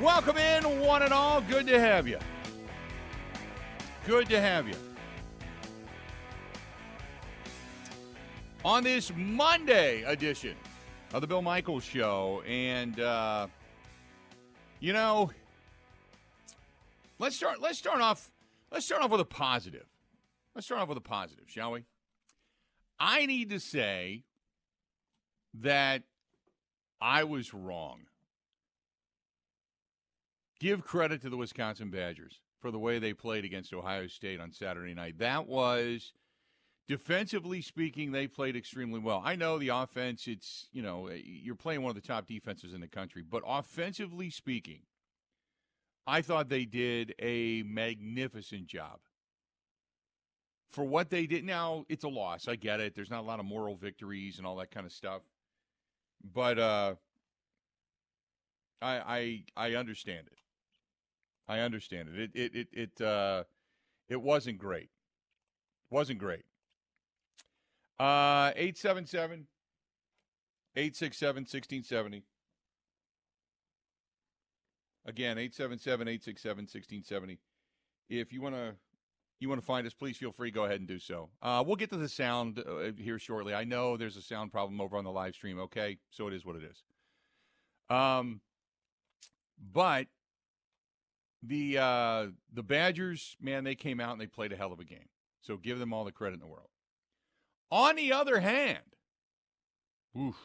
Welcome in, one and all. Good to have you. Good to have you. On this Monday edition of the Bill Michaels Show, and you know, let's start off with a positive. Let's start off with a positive, shall we? I need to say that I was wrong. Give credit to the Wisconsin Badgers for the way they played against Ohio State on Saturday night. That was, defensively speaking, they played extremely well. I know the offense, it's, you know, you're playing one of the top defenses in the country, but offensively speaking, I thought they did a magnificent job. For what they did, now, it's a loss. I get it. There's not a lot of moral victories and all that kind of stuff. But I understand it. I understand it. It wasn't great. It wasn't great. 877-867-1670. Again, 877-867-1670. If you want to... You want to find us, please feel free. Go ahead and do so. We'll get to the sound here shortly. I know there's a sound problem over on the live stream, okay? So it is what it is. But the Badgers, man, they came out and they played a hell of a game. So give them all the credit in the world. On the other hand, oof,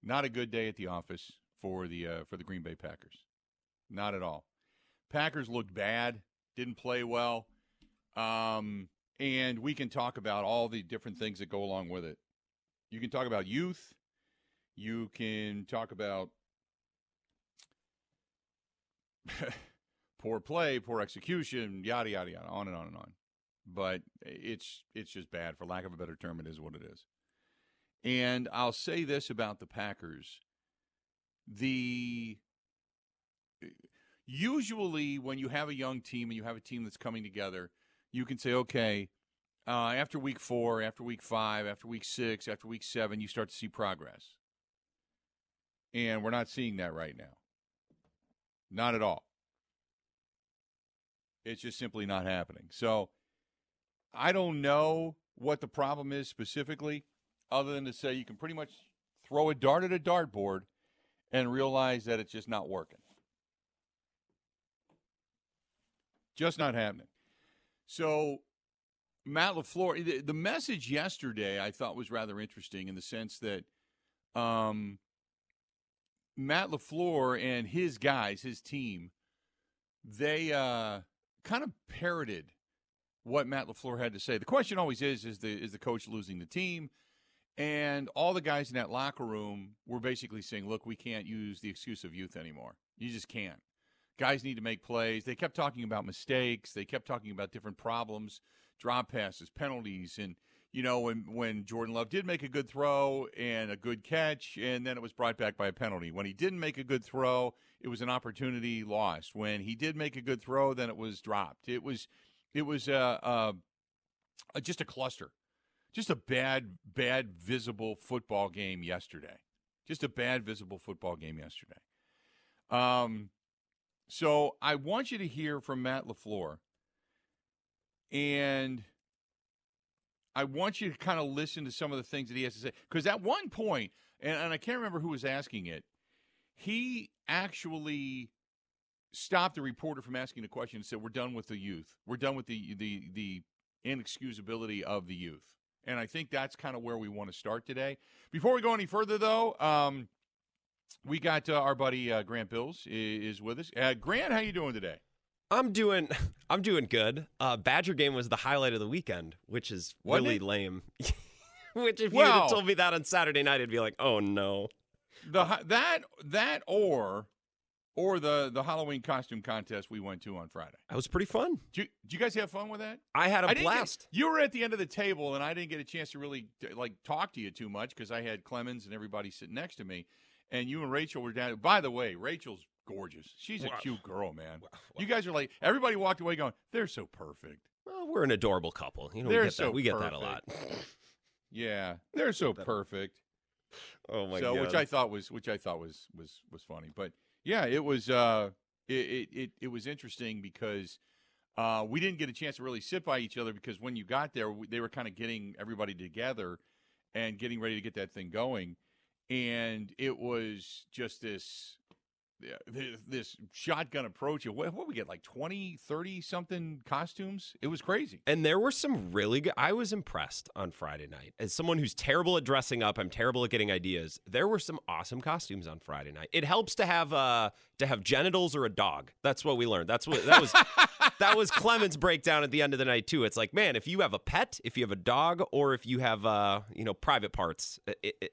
not a good day at the office for the Green Bay Packers. Not at all. Packers looked bad, didn't play well, and we can talk about all the different things that go along with it. You can talk about youth. You can talk about poor play, poor execution, yada, yada, yada, on and on and on. But it's just bad. For lack of a better term, it is what it is. And I'll say this about the Packers. Usually when you have a young team and you have a team that's coming together, you can say, okay, after week 4, after week 5, after week 6, after week 7, you start to see progress. And we're not seeing that right now. Not at all. It's just simply not happening. So I don't know what the problem is specifically, other than to say you can pretty much throw a dart at a dartboard and realize that it's just not working. Just not happening. So, Matt LaFleur, the message yesterday I thought was rather interesting in the sense that Matt LaFleur and his guys, his team, they kind of parroted what Matt LaFleur had to say. The question always is the coach losing the team? And all the guys in that locker room were basically saying, look, we can't use the excuse of youth anymore. You just can't. Guys need to make plays. They kept talking about mistakes. They kept talking about different problems, drop passes, penalties. And, you know, when Jordan Love did make a good throw and a good catch, and then it was brought back by a penalty. When he didn't make a good throw, it was an opportunity lost. When he did make a good throw, then it was dropped. It was just a cluster. Just a bad visible football game yesterday. So I want you to hear from Matt LaFleur, and I want you to kind of listen to some of the things that he has to say. Because at one point, and I can't remember who was asking it, he actually stopped the reporter from asking the question and said, we're done with the youth. We're done with the inexcusability of the youth. And I think that's kind of where we want to start today. Before we go any further, though, we got our buddy Grant Bills is with us. Grant, how you doing today? I'm doing good. Badger game was the highlight of the weekend, which is really lame. Which if you had told me that on Saturday night, I'd be like, oh no. Or the Halloween costume contest we went to on Friday. That was pretty fun. Did you guys have fun with that? I had a blast. You were at the end of the table, and I didn't get a chance to really talk to you too much because I had Clemens and everybody sitting next to me. And you and Rachel were down. By the way, Rachel's gorgeous. She's a cute girl, man. Wow. You guys are like, everybody walked away going, they're so perfect. Well, we're an adorable couple. You know, we get that a lot. Yeah, they're so perfect. Oh my God. Which I thought was funny, but yeah, it was it was interesting because we didn't get a chance to really sit by each other, because when you got there, they were kind of getting everybody together and getting ready to get that thing going, and it was just this shotgun approach of what we get, like 20, 30 something costumes. It was crazy. And there were some really good, I was impressed on Friday night. As someone who's terrible at dressing up, I'm terrible at getting ideas. There were some awesome costumes on Friday night. It helps to have genitals or a dog. That's what we learned. That was that was Clemens' breakdown at the end of the night too. It's like, man, if you have a pet, if you have a dog, or if you have private parts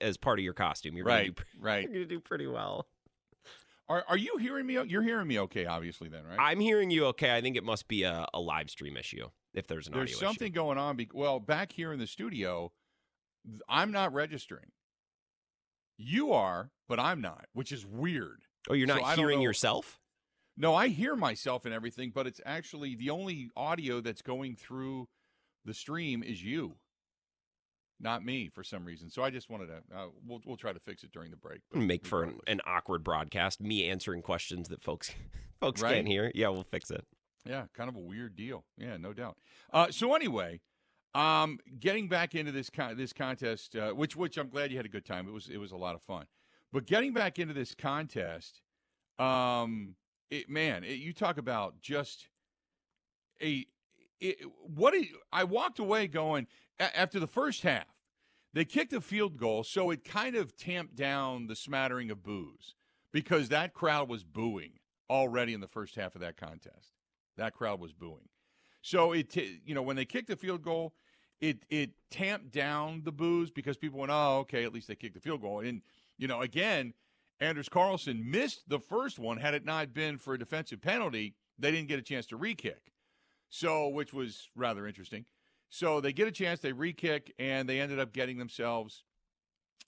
as part of your costume, you're going to do pretty well. Are you hearing me? You're hearing me okay, obviously, then, right? I'm hearing you okay. I think it must be a live stream issue if there's an audio issue. There's something going on. Well, back here in the studio, I'm not registering. You are, but I'm not, which is weird. Oh, you're not hearing yourself? No, I hear myself and everything, but it's actually the only audio that's going through the stream is you, not me, for some reason. So I just wanted to we'll try to fix it during the break. Make for an awkward broadcast, me answering questions that folks right. Can't hear. Yeah, we'll fix it. Yeah, kind of a weird deal. Yeah, no doubt. So anyway, getting back into this contest, which I'm glad you had a good time. It was a lot of fun. But getting back into this contest, you talk about just I walked away going, after the first half, they kicked a field goal, so it kind of tamped down the smattering of boos, because that crowd was booing already in the first half of that contest. That crowd was booing. So, when they kicked the field goal, it tamped down the boos, because people went, oh, okay, at least they kicked the field goal. And, again, Anders Carlson missed the first one. Had it not been for a defensive penalty, they didn't get a chance to re-kick, which was rather interesting. So they get a chance, they re-kick, and they ended up getting themselves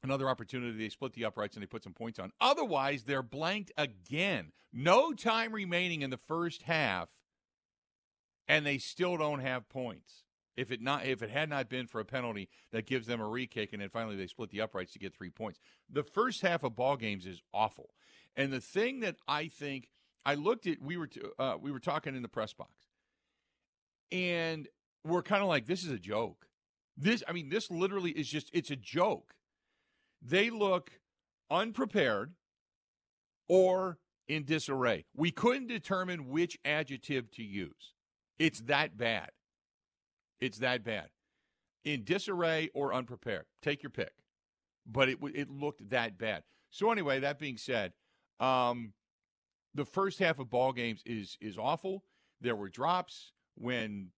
another opportunity. They split the uprights, and they put some points on. Otherwise, they're blanked again. No time remaining in the first half, and they still don't have points. If it had not been for a penalty that gives them a re-kick, and then finally they split the uprights to get 3 points. The first half of ball games is awful. And the thing that I think I looked at, we were talking in the press box, and we're kind of like, this is a joke. This literally is it's a joke. They look unprepared or in disarray. We couldn't determine which adjective to use. It's that bad. In disarray or unprepared. Take your pick. But it looked that bad. So anyway, that being said, the first half of ball games is awful. There were drops when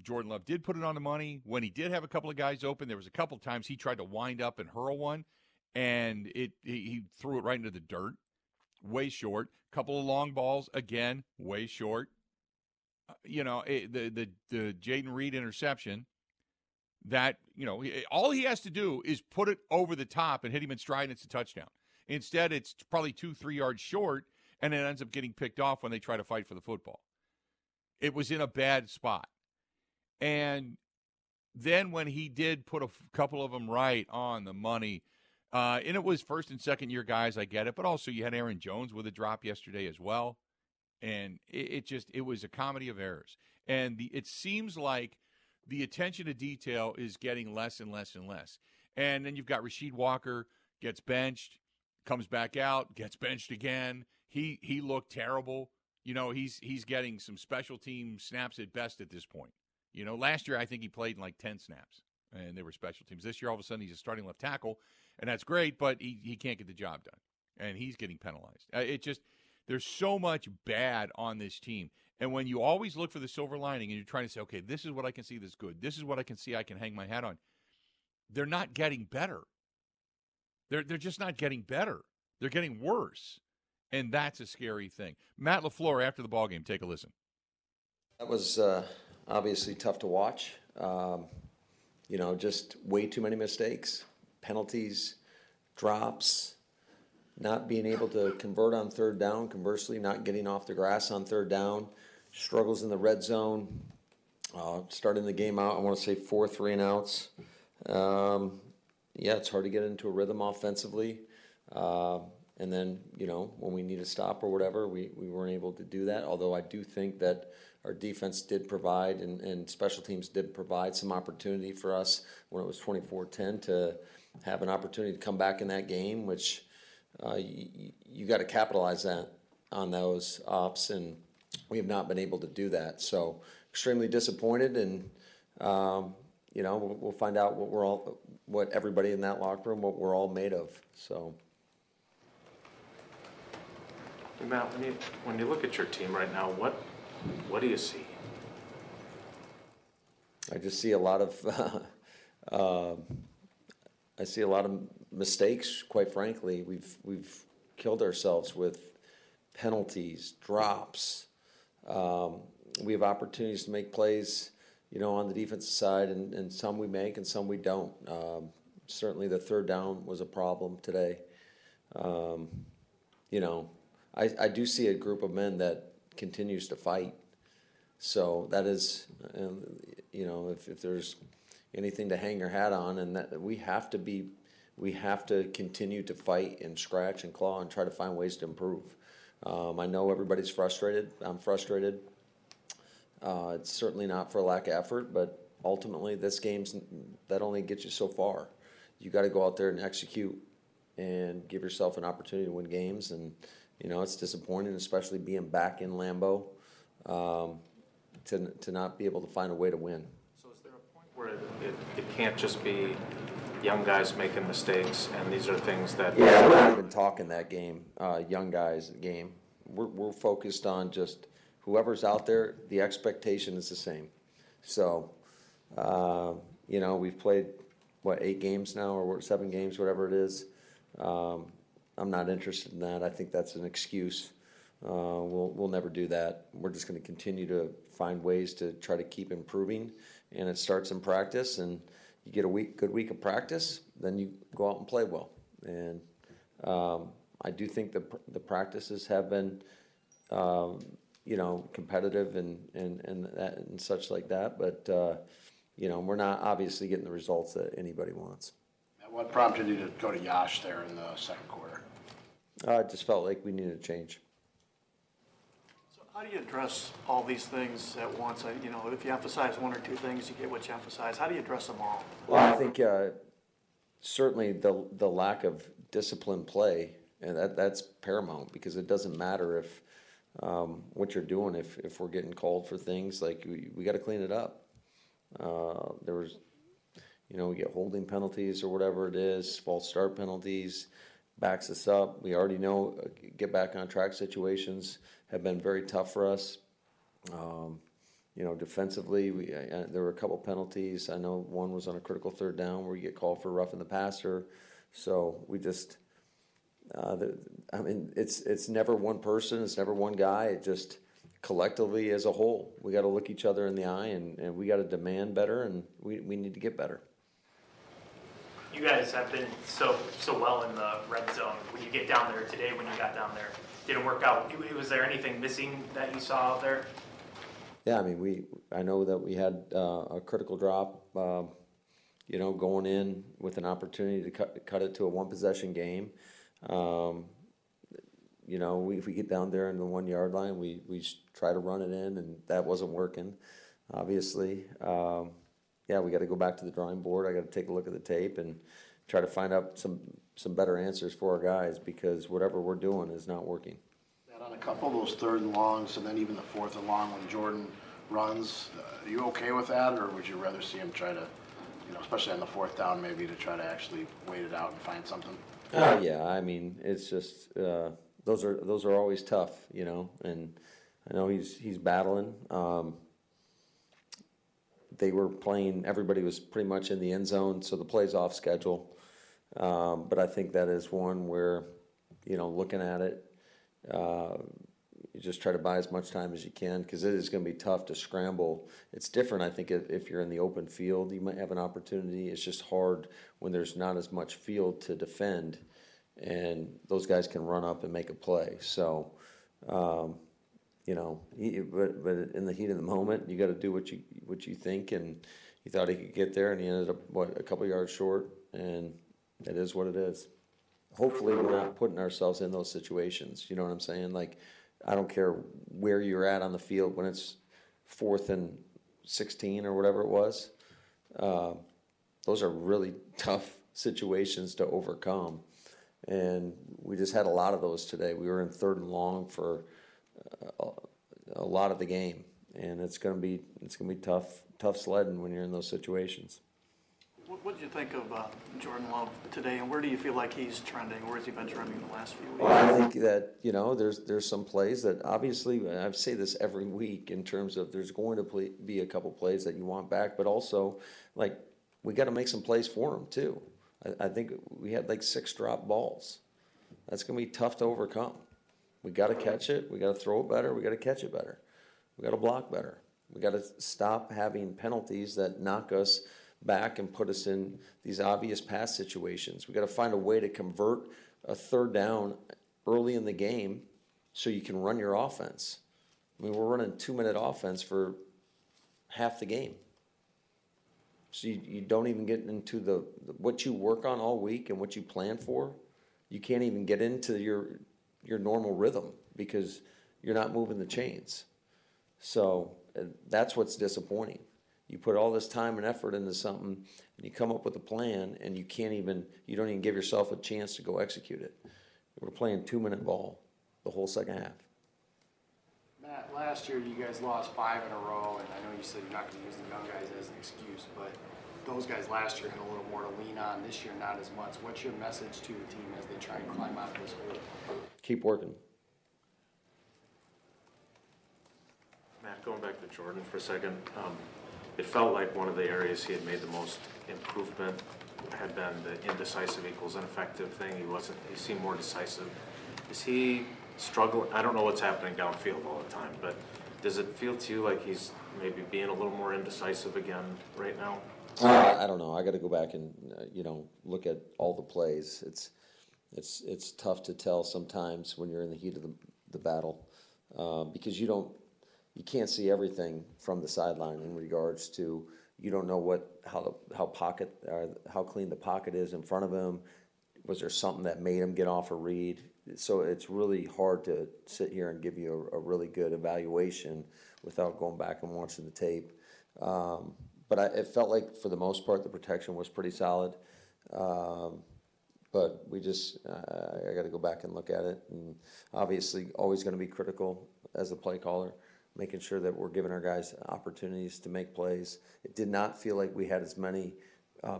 Jordan Love did put it on the money. When he did have a couple of guys open, there was a couple of times he tried to wind up and hurl one, and he threw it right into the dirt, way short. Couple of long balls, again, way short. The Jaden Reed interception, that, all he has to do is put it over the top and hit him in stride, and it's a touchdown. Instead, it's probably 2-3 yards short, and it ends up getting picked off when they try to fight for the football. It was in a bad spot. And then when he did put a couple of them right on the money, and it was first and second year guys, I get it, but also you had Aaron Jones with a drop yesterday as well, and it was a comedy of errors. And it seems like the attention to detail is getting less and less and less. And then you've got Rasheed Walker gets benched, comes back out, gets benched again. He looked terrible. He's getting some special team snaps at best at this point. Last year I think he played in like 10 snaps, and they were special teams. This year all of a sudden he's a starting left tackle, and that's great, but he can't get the job done, and he's getting penalized. There's so much bad on this team, and when you always look for the silver lining and you're trying to say, okay, this is what I can see that's good, this is what I can see I can hang my hat on, they're not getting better. They're just not getting better. They're getting worse, and that's a scary thing. Matt LaFleur after the ballgame, take a listen. That was obviously tough to watch. Just way too many mistakes, penalties, drops, not being able to convert on third down, conversely, not getting off the grass on third down, struggles in the red zone, starting the game out, I want to say 4 3-and-outs. yeah, it's hard to get into a rhythm offensively. And then, you know, when we need a stop or whatever, we weren't able to do that. Although I do think that our defense did provide and special teams did provide some opportunity for us when it was 24-10 to have an opportunity to come back in that game, which you got to capitalize that on those ops, and we have not been able to do that. So extremely disappointed, and you know, we'll find out what everybody in that locker room, what we're all made of. So. Matt, when you look at your team right now, what do you see? I just see a lot of I see a lot of mistakes. Quite frankly, we've killed ourselves with penalties, drops. We have opportunities to make plays, you know, on the defensive side, and some we make and some we don't. Certainly, the third down was a problem today. You know. I do see a group of men that continues to fight. So that is, you know, if there's anything to hang your hat on, and that we have to continue to fight and scratch and claw and try to find ways to improve. I know everybody's frustrated. I'm frustrated. It's certainly not for lack of effort, but ultimately this game's that only gets you so far. You got to go out there and execute and give yourself an opportunity to win games. And you know, it's disappointing, especially being back in Lambeau, to not be able to find a way to win. So is there a point where it can't just be young guys making mistakes, and these are things that... Yeah, we're not even talking that game, young guys game. We're focused on just whoever's out there, the expectation is the same. So, you know, we've played, what, 8 games now or 7 games, whatever it is. I'm not interested in that. I think that's an excuse. We'll never do that. We're just going to continue to find ways to try to keep improving, and it starts in practice. And you get a good week of practice, then you go out and play well. And I do think the practices have been, you know, competitive and that and such like that. But you know, we're not obviously getting the results that anybody wants. What prompted you to go to Yash there in the second quarter? I just felt like we needed a change. So how do you address all these things at once? You know, if you emphasize one or two things, you get what you emphasize. How do you address them all? Well, I think certainly the lack of disciplined play, and that's paramount, because it doesn't matter if what you're doing, if we're getting called for things, like we got to clean it up. There was... You know, we get holding penalties or whatever it is, false start penalties, backs us up. We already know get back on track situations have been very tough for us. You know, defensively, there were a couple penalties. I know one was on a critical third down where you get called for roughing the passer. So we just, I mean, it's never one person. It's never one guy. It just collectively as a whole, we got to look each other in the eye, and we got to demand better, and we need to get better. You guys have been so well in the red zone. When you get down there today, when you got down there, didn't work out. Was there anything missing that you saw out there? Yeah, I mean, I know that we had a critical drop, you know, going in with an opportunity to cut it to a one-possession game. You know, we get down there in the 1-yard line, we try to run it in, and that wasn't working, obviously. Yeah, we got to go back to the drawing board. I got to take a look at the tape and try to find out some better answers for our guys, because whatever we're doing is not working. And on a couple of those third and longs, and then even the fourth and long when Jordan runs, are you okay with that, or would you rather see him try to, you know, especially on the fourth down, maybe to try to actually wait it out and find something? Yeah, I mean, it's just those are always tough, you know, and I know he's battling. They were playing, everybody was pretty much in the end zone, so the play's off schedule. But I think that is one where, you know, looking at it, you just try to buy as much time as you can, because it is going to be tough to scramble. It's different, I think, if you're in the open field, you might have an opportunity. It's just hard when there's not as much field to defend, and those guys can run up and make a play. So, you know, but in the heat of the moment, you got to do what you think, and he thought he could get there, and he ended up a couple yards short, and It is what it is. Hopefully we're not putting ourselves in those situations. You know what I'm saying? Like, I don't care where you're at on the field when it's 4th and 16 or whatever it was. Those are really tough situations to overcome. And we just had a lot of those today. We were in 3rd and long for a lot of the game, and it's gonna be tough sledding when you're in those situations. What did you think of Jordan Love today, and where do you feel like he's trending? Where has he been trending the last few weeks? Well, I think that, you know, there's some plays that obviously, and I say this every week, in terms of there's going to be a couple plays that you want back, but also, like, we got to make some plays for him too. I think we had like 6 drop balls. That's going to be tough to overcome. We got to catch it. We got to throw it better. We got to catch it better. We got to block better. We got to stop having penalties that knock us back and put us in these obvious pass situations. We got to find a way to convert a 3rd down early in the game so you can run your offense. I mean, we're running 2-minute offense for half the game. So you don't even get into the what you work on all week and what you plan for. You can't even get into your normal rhythm because you're not moving the chains. So that's what's disappointing. You put all this time and effort into something, and you come up with a plan, and you don't even give yourself a chance to go execute it. We're playing 2-minute ball the whole second half. Matt, last year you guys lost 5 in a row, and I know you said you're not going to use the young guys as an excuse, but those guys last year had a little more to lean on. This year, not as much. What's your message to the team as they try and climb out of this hole? Keep working. Matt, going back to Jordan for a second, it felt like one of the areas he had made the most improvement had been the indecisive equals ineffective thing. He seemed more decisive. Is he struggling? I don't know what's happening downfield all the time, but does it feel to you like he's maybe being a little more indecisive again right now? I don't know. I got to go back and look at all the plays. It's tough to tell sometimes when you're in the heat of the battle because you can't see everything from the sideline in regards to you don't know how clean the pocket is in front of him. Was there something that made him get off a read? So it's really hard to sit here and give you a really good evaluation without going back and watching the tape. But it felt like for the most part the protection was pretty solid. But we just I got to go back and look at it, and obviously always going to be critical as a play caller, making sure that we're giving our guys opportunities to make plays. It did not feel like we had as many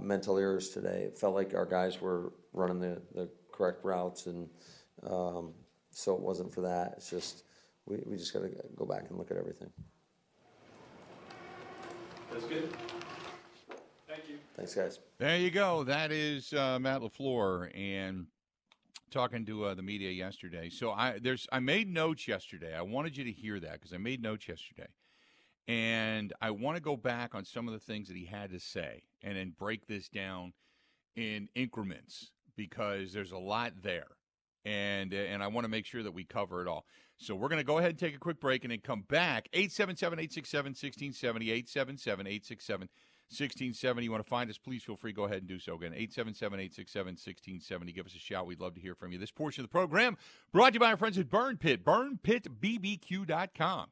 mental errors today. It felt like our guys were running the correct routes, and so it wasn't for that. It's just we just got to go back and look at everything. That's good. Thank you. Thanks, guys. There you go. That is Matt LaFleur, and talking to the media yesterday. So I made notes yesterday. I wanted you to hear that because I made notes yesterday. And I want to go back on some of the things that he had to say and then break this down in increments because there's a lot there. And I want to make sure that we cover it all. So we're going to go ahead and take a quick break and then come back. 877-867-1670, 877-867-1670. You want to find us, please feel free. Go ahead and do so again. 877-867-1670. Give us a shout. We'd love to hear from you. This portion of the program brought to you by our friends at Burn Pit, BurnPitBBQ.com.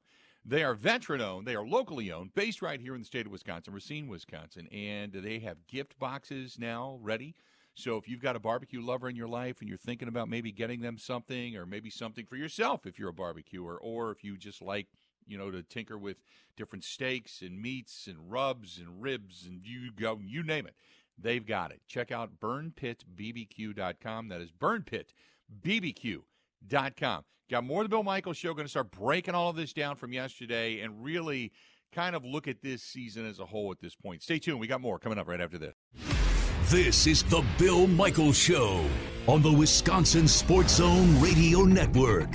They are veteran-owned. They are locally owned, based right here in the state of Wisconsin, Racine, Wisconsin. And they have gift boxes now ready. So if you've got a barbecue lover in your life and you're thinking about maybe getting them something, or maybe something for yourself if you're a barbecuer, or if you just like, to tinker with different steaks and meats and rubs and ribs and you name it, they've got it. Check out burnpitbbq.com. That is burnpitbbq.com. Got more of the Bill Michaels Show. Going to start breaking all of this down from yesterday and really kind of look at this season as a whole at this point. Stay tuned. We got more coming up right after this. This is the Bill Michaels Show on the Wisconsin Sports Zone Radio Network.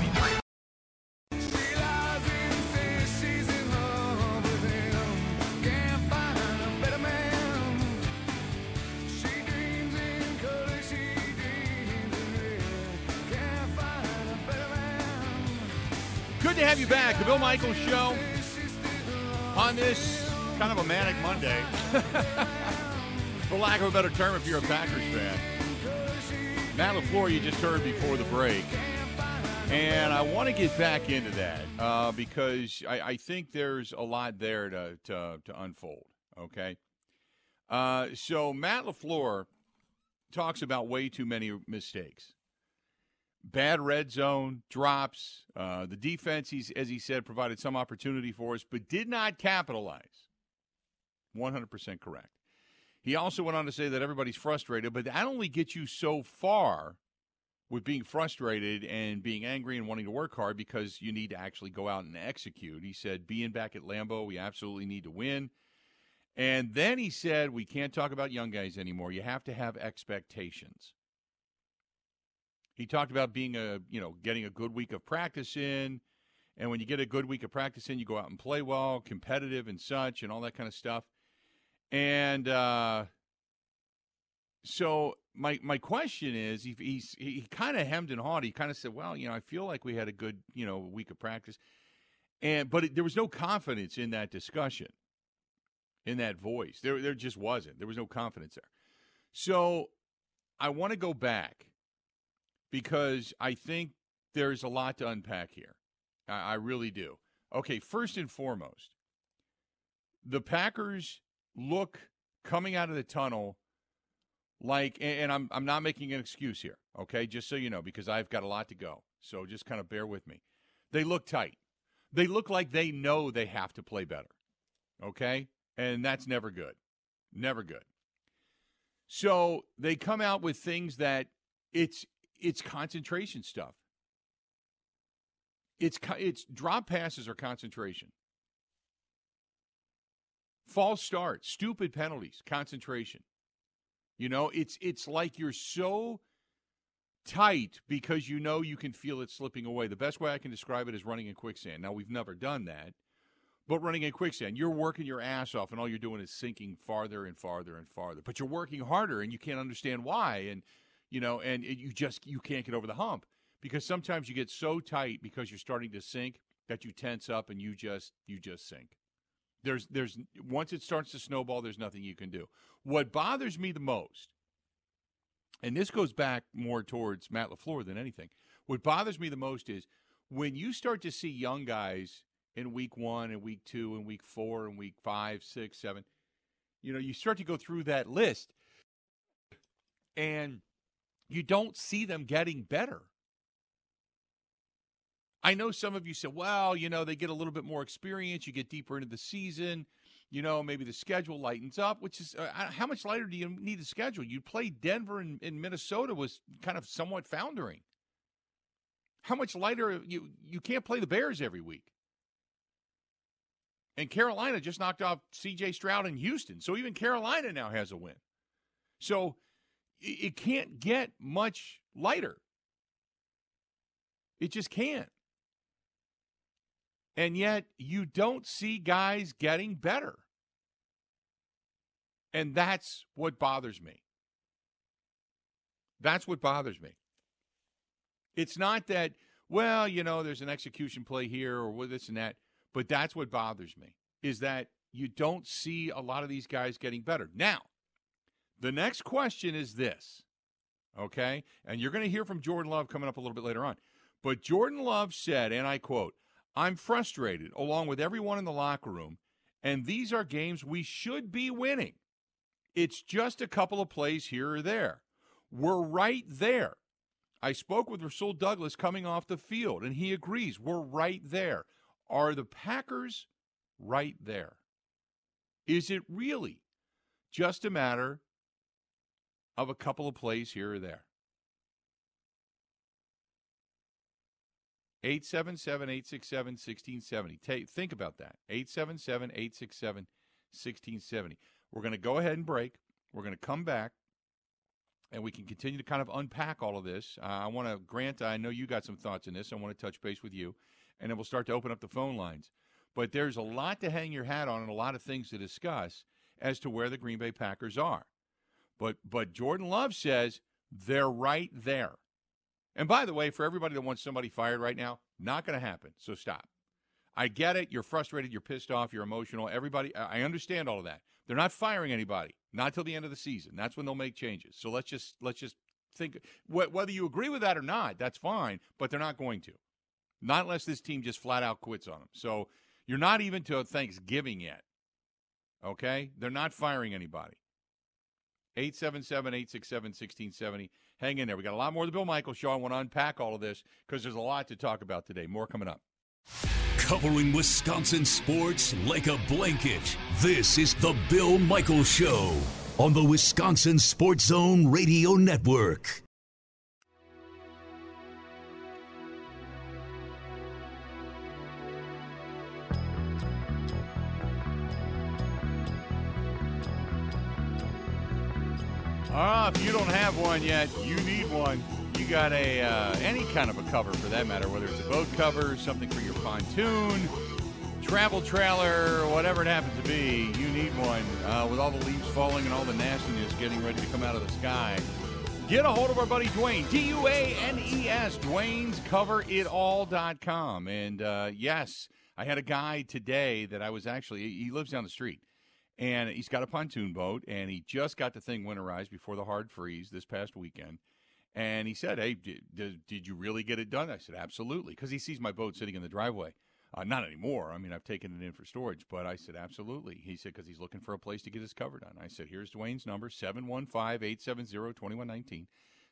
Good to have you back. The Bill Michaels Show on this kind of a manic Monday, for lack of a better term, if you're a Packers fan. Matt LaFleur, you just heard before the break. And I want to get back into that because I think there's a lot there to unfold, okay? So Matt LaFleur talks about way too many mistakes. Bad red zone, drops. The defense, as he said, provided some opportunity for us, but did not capitalize. 100% correct. He also went on to say that everybody's frustrated, but that only gets you so far with being frustrated and being angry and wanting to work hard, because you need to actually go out and execute. He said, being back at Lambeau, we absolutely need to win. And then he said, we can't talk about young guys anymore. You have to have expectations. He talked about being getting a good week of practice in, and when you get a good week of practice in, you go out and play well, competitive and such, and all that kind of stuff. And so my question is, he kind of hemmed and hawed. He kind of said, well, I feel like we had a good week of practice, but there was no confidence in that discussion, in that voice. There just wasn't. There was no confidence there. So I want to go back, because I think there's a lot to unpack here. I really do. Okay, first and foremost, the Packers look coming out of the tunnel like, and I'm not making an excuse here, okay, just so you know, because I've got a lot to go. So just kind of bear with me. They look tight. They look like they know they have to play better, okay? And that's never good. Never good. So they come out with things that it's concentration stuff. It's drop passes or concentration. False starts, stupid penalties, concentration. It's like you're so tight because you can feel it slipping away. The best way I can describe it is running in quicksand. Now, we've never done that, but running in quicksand, you're working your ass off, and all you're doing is sinking farther and farther and farther. But you're working harder, and you can't understand why, and you can't get over the hump, because sometimes you get so tight because you're starting to sink that you tense up and you just sink. There's once it starts to snowball, there's nothing you can do. What bothers me the most, and this goes back more towards Matt LaFleur than anything, what bothers me the most is when you start to see young guys in week 1 and week 2 and week 4 and week 5, 6, 7, you start to go through that list and you don't see them getting better. I know some of you said, well, they get a little bit more experience. You get deeper into the season. Maybe the schedule lightens up, which is how much lighter do you need the schedule? You played Denver and Minnesota was kind of somewhat foundering. How much lighter? You can't play the Bears every week. And Carolina just knocked off CJ Stroud in Houston. So even Carolina now has a win. So it can't get much lighter. It just can't. And yet you don't see guys getting better. And that's what bothers me. That's what bothers me. It's not that, well, there's an execution play here or this and that, but that's what bothers me, is that you don't see a lot of these guys getting better. Now, the next question is this, okay? And you're going to hear from Jordan Love coming up a little bit later on. But Jordan Love said, and I quote, "I'm frustrated, along with everyone in the locker room, and these are games we should be winning. It's just a couple of plays here or there. We're right there. I spoke with Rasul Douglas coming off the field, and he agrees. We're right there. Are the Packers right there? Is it really just a matter of a couple of plays here or there?" 877-867-1670. Think about that. 877-867-1670. We're going to go ahead and break. We're going to come back, and we can continue to kind of unpack all of this. I want to, Grant, I know you got some thoughts on this. I want to touch base with you, and then we'll start to open up the phone lines. But there's a lot to hang your hat on and a lot of things to discuss as to where the Green Bay Packers are. But Jordan Love says they're right there. And by the way, for everybody that wants somebody fired right now, not going to happen, so stop. I get it. You're frustrated. You're pissed off. You're emotional. Everybody, I understand all of that. They're not firing anybody, not till the end of the season. That's when they'll make changes. So let's just think. Whether you agree with that or not, that's fine, but they're not going to. Not unless this team just flat out quits on them. So you're not even to Thanksgiving yet, okay? They're not firing anybody. 877-867-1670. Hang in there. We got a lot more of the Bill Michaels Show. I want to unpack all of this because there's a lot to talk about today. More coming up. Covering Wisconsin sports like a blanket, this is the Bill Michaels Show on the Wisconsin Sports Zone Radio Network. If you don't have one yet, you need one. You got a any kind of a cover, for that matter, whether it's a boat cover, something for your pontoon, travel trailer, whatever it happens to be, you need one. With all the leaves falling and all the nastiness getting ready to come out of the sky, get a hold of our buddy Dwayne, D-U-A-N-E-S, Dwayne's CoverItAll.com. And, yes, I had a guy today that I was actually, he lives down the street. And he's got a pontoon boat, and he just got the thing winterized before the hard freeze this past weekend. And he said, "Hey, did you really get it done?" I said, "Absolutely," because he sees my boat sitting in the driveway. Not anymore. I mean, I've taken it in for storage, but I said, "Absolutely." He said, because he's looking for a place to get his cover done. I said, "Here's Dwayne's number, 715-870-2119,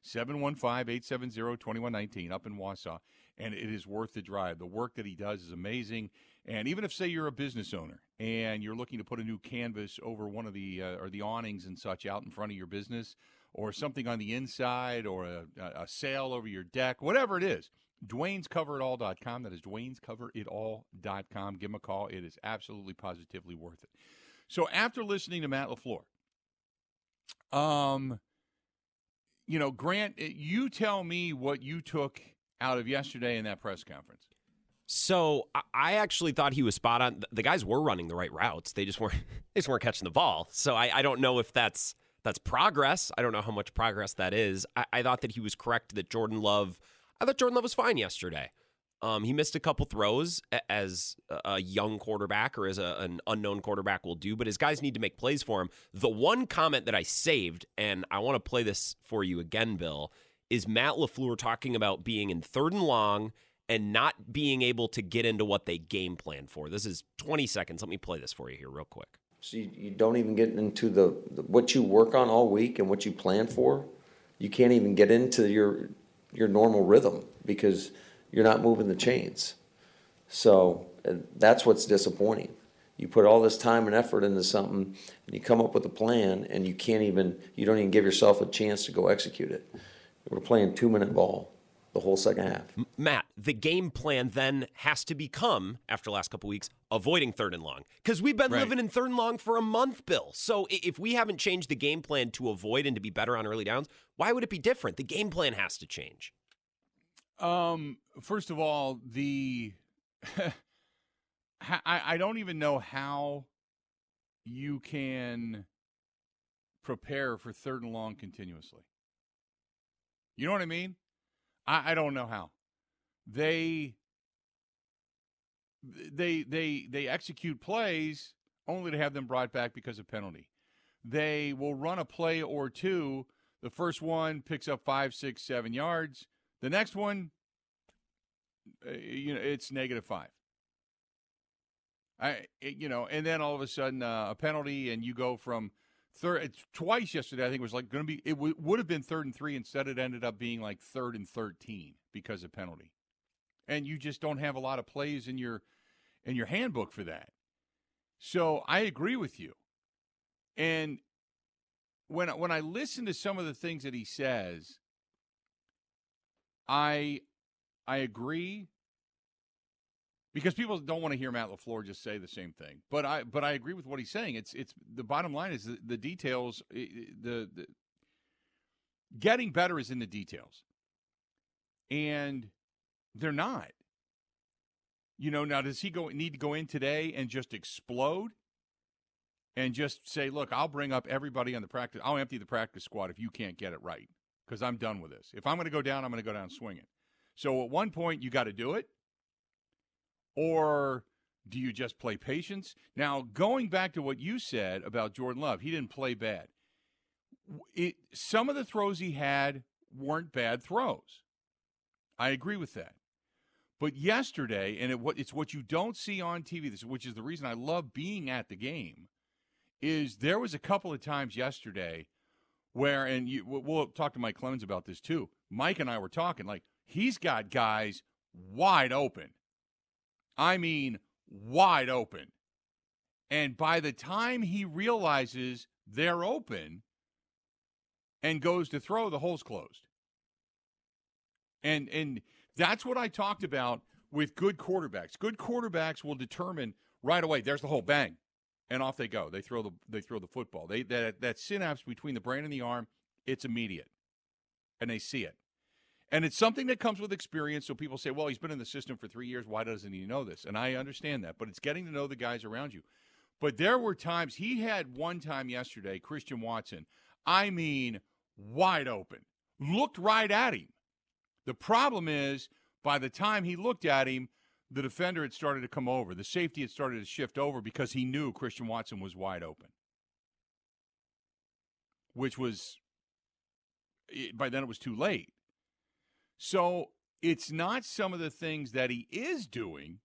715-870-2119 up in Wausau." And it is worth the drive. The work that he does is amazing. And even if, say, you're a business owner and you're looking to put a new canvas over one of the or the awnings and such out in front of your business, or something on the inside, or a sail over your deck, whatever it is, Dwayne's CoverItAll.com. That is Dwayne's CoverItAll.com. Give him a call. It is absolutely positively worth it. So after listening to Matt LaFleur, you know, Grant, you tell me what you took out of yesterday in that press conference. So I actually thought he was spot on. The guys were running the right routes. They just weren't catching the ball. So I don't know if that's progress. I don't know how much progress that is. I thought that he was correct that Jordan Love was fine yesterday. He missed a couple throws, as a young quarterback or as an unknown quarterback will do, but his guys need to make plays for him. The one comment that I saved, and I want to play this for you again, Bill, is Matt LaFleur talking about being in third and long and not being able to get into what they game plan for. This is 20 seconds. Let me play this for you here real quick. So you don't even get into the what you work on all week and what you plan for. You can't even get into your normal rhythm because you're not moving the chains. So that's what's disappointing. You put all this time and effort into something, and you come up with a plan, and you don't even give yourself a chance to go execute it. We're playing 2-minute ball the whole second half. Matt, the game plan then has to become, after the last couple weeks, avoiding third and long. Because we've been living in third and long for a month, Bill. So if we haven't changed the game plan to avoid and to be better on early downs, why would it be different? The game plan has to change. First of all, I don't even know how you can prepare for third and long continuously. You know what I mean? I don't know how. They execute plays only to have them brought back because of penalty. They will run a play or two The first one picks up 5, 6, 7 yards. The next one, it's -5. And then all of a sudden a penalty, and you go from third. Twice yesterday, I think it was like going to be. It would have been 3rd and 3. Instead, it ended up being like 3rd and 13 because of penalty. And you just don't have a lot of plays in your handbook for that. So I agree with you. And when I listen to some of the things that he says, I agree, because people don't want to hear Matt LaFleur just say the same thing. But I agree with what he's saying. It's the bottom line is the details. The getting better is in the details, and they're not. Now does he need to go in today and just explode? And just say, look, I'll bring up everybody on the practice. I'll empty the practice squad if you can't get it right, because I'm done with this. If I'm going to go down, I'm going to go down swinging. So at one point, you got to do it. Or do you just play patience? Now, going back to what you said about Jordan Love, he didn't play bad. Some of the throws he had weren't bad throws. I agree with that. But yesterday, and it's what you don't see on TV, which is the reason I love being at the game, is there was a couple of times yesterday where, and we'll talk to Mike Clemens about this too, Mike and I were talking, like, he's got guys wide open. I mean, wide open. And by the time he realizes they're open and goes to throw, the hole's closed. And that's what I talked about with good quarterbacks. Good quarterbacks will determine right away, there's the hole, bang. And off they go. They throw the football. That synapse between the brain and the arm, it's immediate, and they see it. And it's something that comes with experience. So people say, well, he's been in the system for 3 years. Why doesn't he know this? And I understand that, but it's getting to know the guys around you. But there were times, he had one time yesterday, Christian Watson, I mean, wide open, looked right at him. The problem is, by the time he looked at him, the defender had started to come over. The safety had started to shift over because he knew Christian Watson was wide open, which was, by then it was too late. So it's not some of the things that he is doing.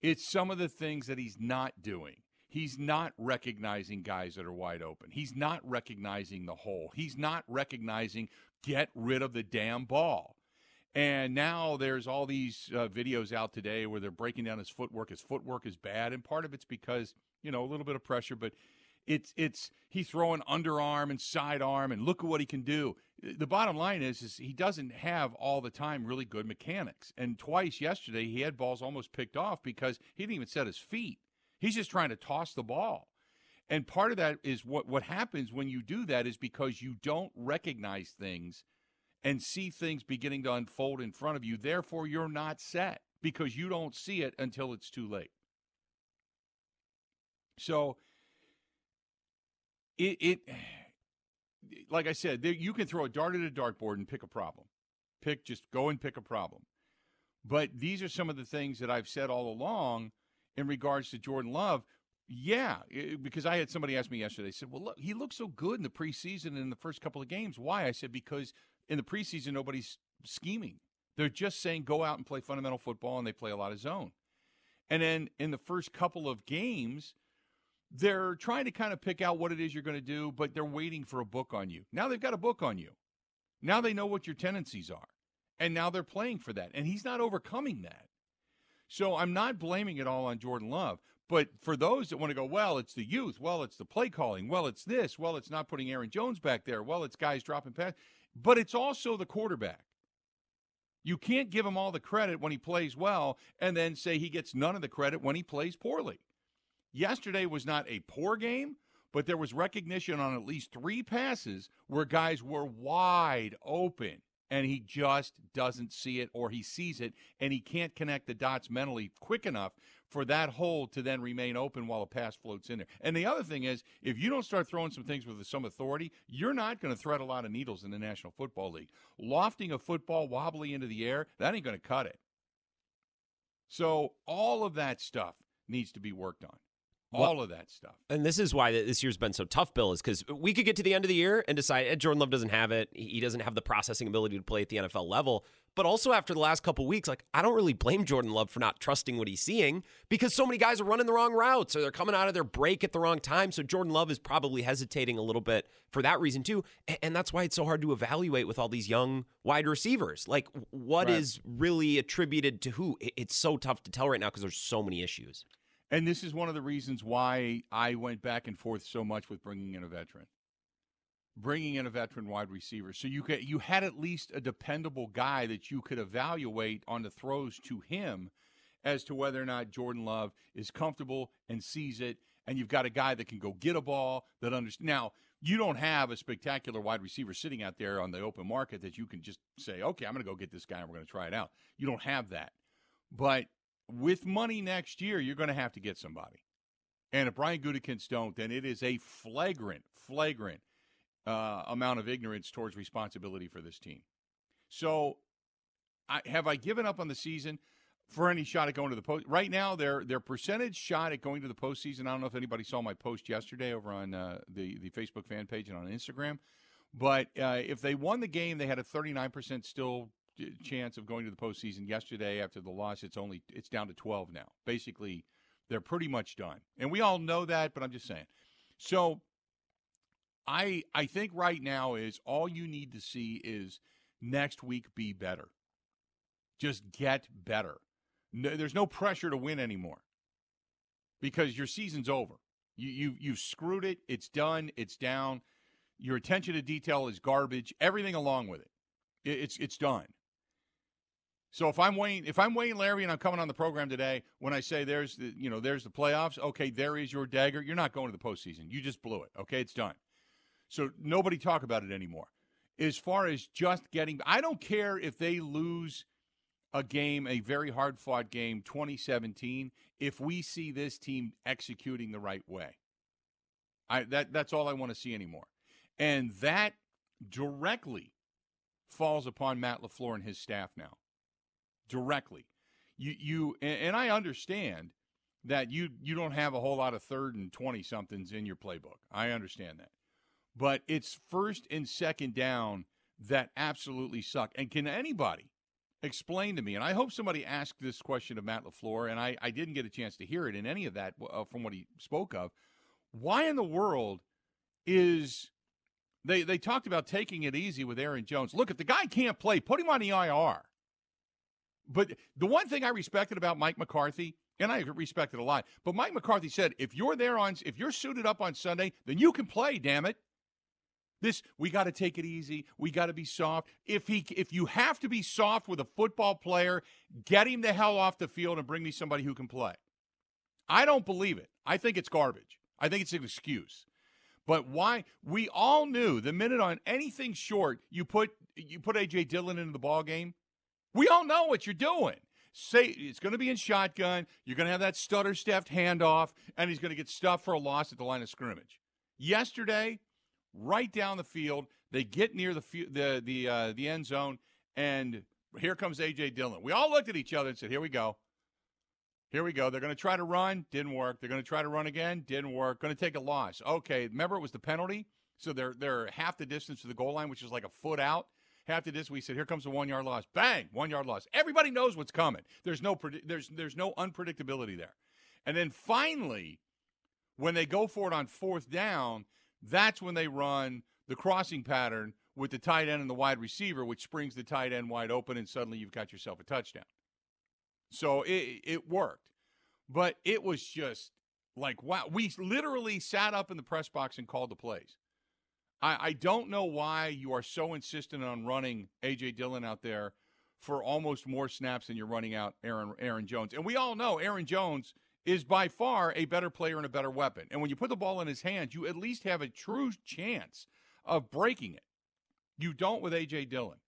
It's some of the things that he's not doing. He's not recognizing guys that are wide open. He's not recognizing the hole. He's not recognizing get rid of the damn ball. And now there's all these videos out today where they're breaking down his footwork. His footwork is bad, and part of it's because, a little bit of pressure, but it's he's throwing underarm and sidearm, and look at what he can do. The bottom line is he doesn't have all the time really good mechanics. And twice yesterday he had balls almost picked off because he didn't even set his feet. He's just trying to toss the ball. And part of that is what happens when you do that is because you don't recognize things and see things beginning to unfold in front of you. Therefore, you're not set because you don't see it until it's too late. So, like I said, you can throw a dart at a dartboard and pick a problem. Just go and pick a problem. But these are some of the things that I've said all along in regards to Jordan Love. Yeah, because I had somebody ask me yesterday, they said, well, look, he looked so good in the preseason and in the first couple of games. Why? I said, because in the preseason, nobody's scheming. They're just saying go out and play fundamental football, and they play a lot of zone. And then in the first couple of games, they're trying to kind of pick out what it is you're going to do, but they're waiting for a book on you. Now they've got a book on you. Now they know what your tendencies are, and now they're playing for that, and he's not overcoming that. So I'm not blaming it all on Jordan Love, but for those that want to go, well, it's the youth, well, it's the play calling, well, it's this, well, it's not putting Aaron Jones back there, well, it's guys dropping passes. But it's also the quarterback. You can't give him all the credit when he plays well and then say he gets none of the credit when he plays poorly. Yesterday was not a poor game, but there was recognition on at least 3 passes where guys were wide open, and he just doesn't see it, or he sees it, and he can't connect the dots mentally quick enough for that hole to then remain open while a pass floats in there. And the other thing is, if you don't start throwing some things with some authority, you're not going to thread a lot of needles in the National Football League. Lofting a football wobbly into the air, that ain't going to cut it. So all of that stuff needs to be worked on. All of that stuff. And this is why this year's been so tough, Bill, is because we could get to the end of the year and decide, Jordan Love doesn't have it. He doesn't have the processing ability to play at the NFL level. But also after the last couple of weeks, I don't really blame Jordan Love for not trusting what he's seeing because so many guys are running the wrong routes or they're coming out of their break at the wrong time. So Jordan Love is probably hesitating a little bit for that reason too. And that's why it's so hard to evaluate with all these young wide receivers. What is really attributed to who? It's so tough to tell right now because there's so many issues. And this is one of the reasons why I went back and forth so much with bringing in a veteran wide receiver. So you had at least a dependable guy that you could evaluate on the throws to him as to whether or not Jordan Love is comfortable and sees it. And you've got a guy that can go get a ball that understands. Now, you don't have a spectacular wide receiver sitting out there on the open market that you can just say, okay, I'm going to go get this guy and we're going to try it out. You don't have that. But with money next year, you're going to have to get somebody. And if Brian Gutekunst don't, then it is a flagrant amount of ignorance towards responsibility for this team. So have I given up on the season for any shot at going to the post? Right now, their percentage shot at going to the postseason, I don't know if anybody saw my post yesterday over on the Facebook fan page and on Instagram, but if they won the game, they had a 39% still chance of going to the postseason. Yesterday after the loss, it's down to 12 now. Basically, they're pretty much done. And we all know that, but I'm just saying. So I think right now is all you need to see is next week be better. Just get better. No, there's no pressure to win anymore because your season's over. You've screwed it. It's done. It's down. Your attention to detail is garbage. Everything along with it. It's done. So if I'm Wayne Larry and I'm coming on the program today, when I say there's the playoffs, okay, there is your dagger. You're not going to the postseason. You just blew it. Okay, it's done. So nobody talk about it anymore. As far as just getting, I don't care if they lose a game, a very hard-fought game, 2017, if we see this team executing the right way. That's all I want to see anymore. And that directly falls upon Matt LaFleur and his staff now. Directly. And I understand that you don't have a whole lot of third and 20-somethings in your playbook. I understand that. But it's first and second down that absolutely suck. And can anybody explain to me, and I hope somebody asked this question of Matt LaFleur, and I didn't get a chance to hear it in any of that from what he spoke of, why in the world is they talked about taking it easy with Aaron Jones. Look, if the guy can't play, put him on the IR. But the one thing I respected about Mike McCarthy, and I respect it a lot, but Mike McCarthy said, if you're suited up on Sunday, then you can play, damn it. We got to take it easy. We got to be soft. If you have to be soft with a football player, get him the hell off the field and bring me somebody who can play. I don't believe it. I think it's garbage. I think it's an excuse. But why? We all knew the minute on anything short, you put A.J. Dillon into the ballgame. We all know what you're doing. Say it's going to be in shotgun. You're going to have that stutter-staffed handoff, and he's going to get stuffed for a loss at the line of scrimmage. Yesterday, right down the field, they get near the end zone, and here comes A.J. Dillon. We all looked at each other and said, here we go. They're going to try to run. Didn't work. They're going to try to run again. Didn't work. Going to take a loss. Okay, remember it was the penalty? So they're half the distance to the goal line, which is like a foot out. Half the distance, we said, here comes the 1-yard loss. Bang, 1-yard loss. Everybody knows what's coming. There's no unpredictability there. And then finally, when they go for it on fourth down, that's when they run the crossing pattern with the tight end and the wide receiver, which springs the tight end wide open, and suddenly you've got yourself a touchdown. So it worked. But it was just like, wow. We literally sat up in the press box and called the plays. I don't know why you are so insistent on running A.J. Dillon out there for almost more snaps than you're running out Aaron Jones. And we all know Aaron Jones is by far a better player and a better weapon. And when you put the ball in his hands, you at least have a true chance of breaking it. You don't with A.J. Dillon.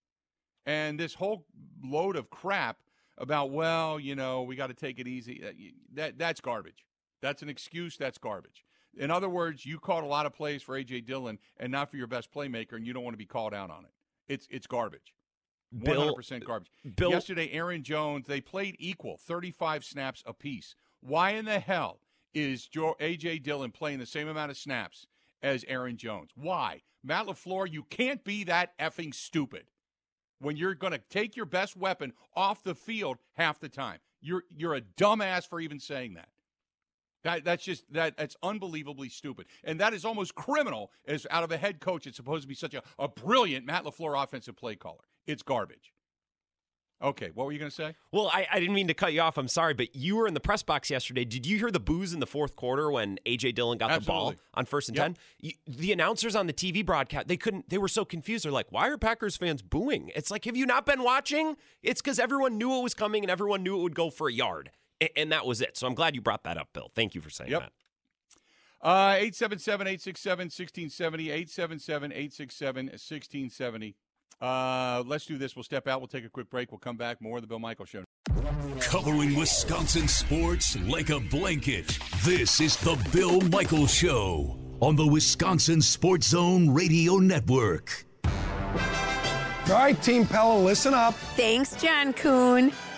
And this whole load of crap about, we got to take it easy, that's garbage. That's an excuse. That's garbage. In other words, you called a lot of plays for A.J. Dillon and not for your best playmaker, and you don't want to be called out on it. It's garbage. 100% garbage. Yesterday, Aaron Jones, they played equal, 35 snaps apiece. Why in the hell is A.J. Dillon playing the same amount of snaps as Aaron Jones? Why? Matt LaFleur, you can't be that effing stupid when you're going to take your best weapon off the field half the time. You're a dumbass for even saying that. That's unbelievably stupid. And that is almost criminal as out of a head coach. It's supposed to be such a brilliant Matt LaFleur offensive play caller. It's garbage. Okay, what were you going to say? Well, I didn't mean to cut you off. I'm sorry, but you were in the press box yesterday. Did you hear the boos in the fourth quarter when A.J. Dillon got the ball on 1st and 10? The announcers on the TV broadcast, they were so confused. They're like, why are Packers fans booing? It's like, have you not been watching? It's because everyone knew it was coming and everyone knew it would go for a yard. And that was it. So I'm glad you brought that up, Bill. Thank you for saying that. 877-867-1670, 877-867-1670. Let's do this. We'll step out. We'll take a quick break. We'll come back. More of the Bill Michaels Show. Covering Wisconsin sports like a blanket, this is the Bill Michaels Show on the Wisconsin Sports Zone Radio Network. All right, Team Pella, listen up. Thanks, John Kuhn.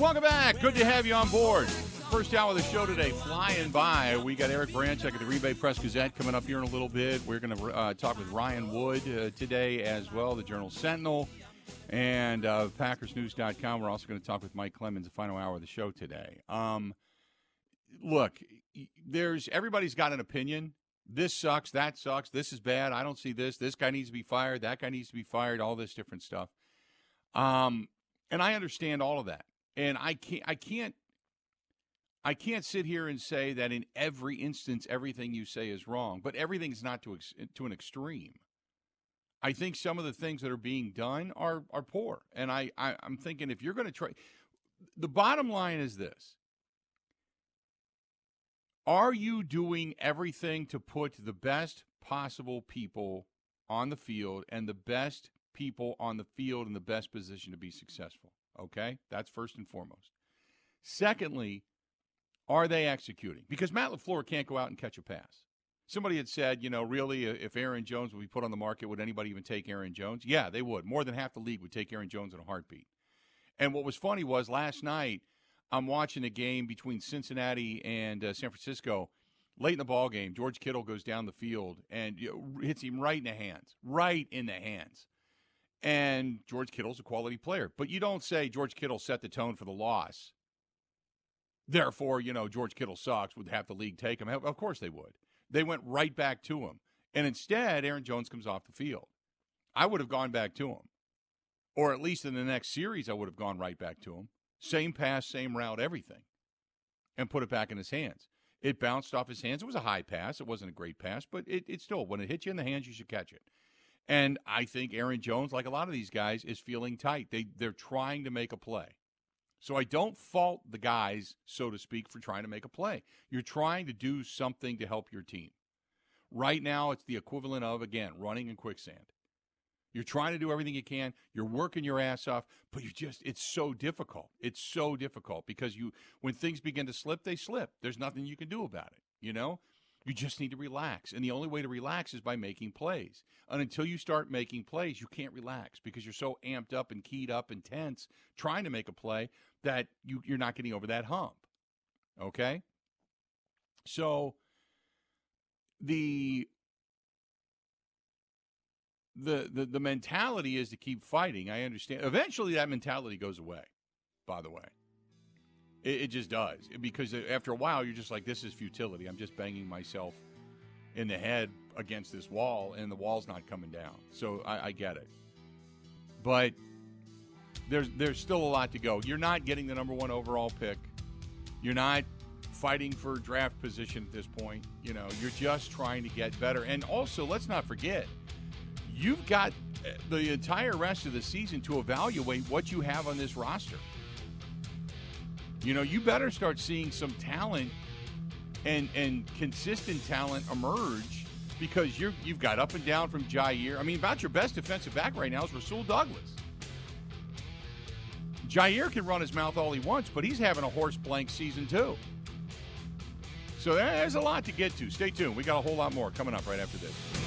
Welcome back. Good to have you on board. First hour of the show today, flying by. We got Eric Branch at the Green Bay Press-Gazette coming up here in a little bit. We're going to talk with Ryan Wood today as well, the Journal-Sentinel, and PackersNews.com. We're also going to talk with Mike Clemens, the final hour of the show today. Look, everybody's got an opinion. This sucks, that sucks, this is bad, I don't see this, this guy needs to be fired, that guy needs to be fired, all this different stuff. And I understand all of that. And I can't sit here and say that in every instance everything you say is wrong, but everything's not to an extreme. I think some of the things that are being done are poor. And I'm thinking if you're going to try, the bottom line is this. Are you doing everything to put the best possible people on the field and the best people on the field in the best position to be successful? Okay, that's first and foremost. Secondly, are they executing? Because Matt LaFleur can't go out and catch a pass. Somebody had said, really, if Aaron Jones would be put on the market, would anybody even take Aaron Jones? Yeah, they would. More than half the league would take Aaron Jones in a heartbeat. And what was funny was last night I'm watching a game between Cincinnati and San Francisco. Late in the ball game, George Kittle goes down the field and hits him right in the hands, And George Kittle's a quality player. But you don't say George Kittle set the tone for the loss. Therefore, George Kittle sucks. Would half the league take him? Of course they would. They went right back to him. And instead, Aaron Jones comes off the field. I would have gone back to him. Or at least in the next series, I would have gone right back to him. Same pass, same route, everything. And put it back in his hands. It bounced off his hands. It was a high pass. It wasn't a great pass. But it still, when it hits you in the hands, you should catch it. And I think Aaron Jones, like a lot of these guys, is feeling tight. They're trying to make a play. So I don't fault the guys, so to speak, for trying to make a play. You're trying to do something to help your team. Right now, it's the equivalent of, again, running in quicksand. You're trying to do everything you can. You're working your ass off, but it's so difficult. It's so difficult because when things begin to slip, they slip. There's nothing you can do about it, You just need to relax. And the only way to relax is by making plays. And until you start making plays, you can't relax because you're so amped up and keyed up and tense trying to make a play that you're not getting over that hump. Okay? So the mentality is to keep fighting. I understand. Eventually that mentality goes away, by the way. It just does, because after a while, you're just like, this is futility. I'm just banging myself in the head against this wall, and the wall's not coming down. So I get it. But there's still a lot to go. You're not getting the number one overall pick. You're not fighting for draft position at this point. You know, you're just trying to get better. And also, let's not forget, you've got the entire rest of the season to evaluate what you have on this roster. You know, you better start seeing some talent and consistent talent emerge, because you've got up and down from Jair. I mean, about your best defensive back right now is Rasul Douglas. Jair can run his mouth all he wants, but he's having a horse blank season too. So there's a lot to get to. Stay tuned. We got a whole lot more coming up right after this.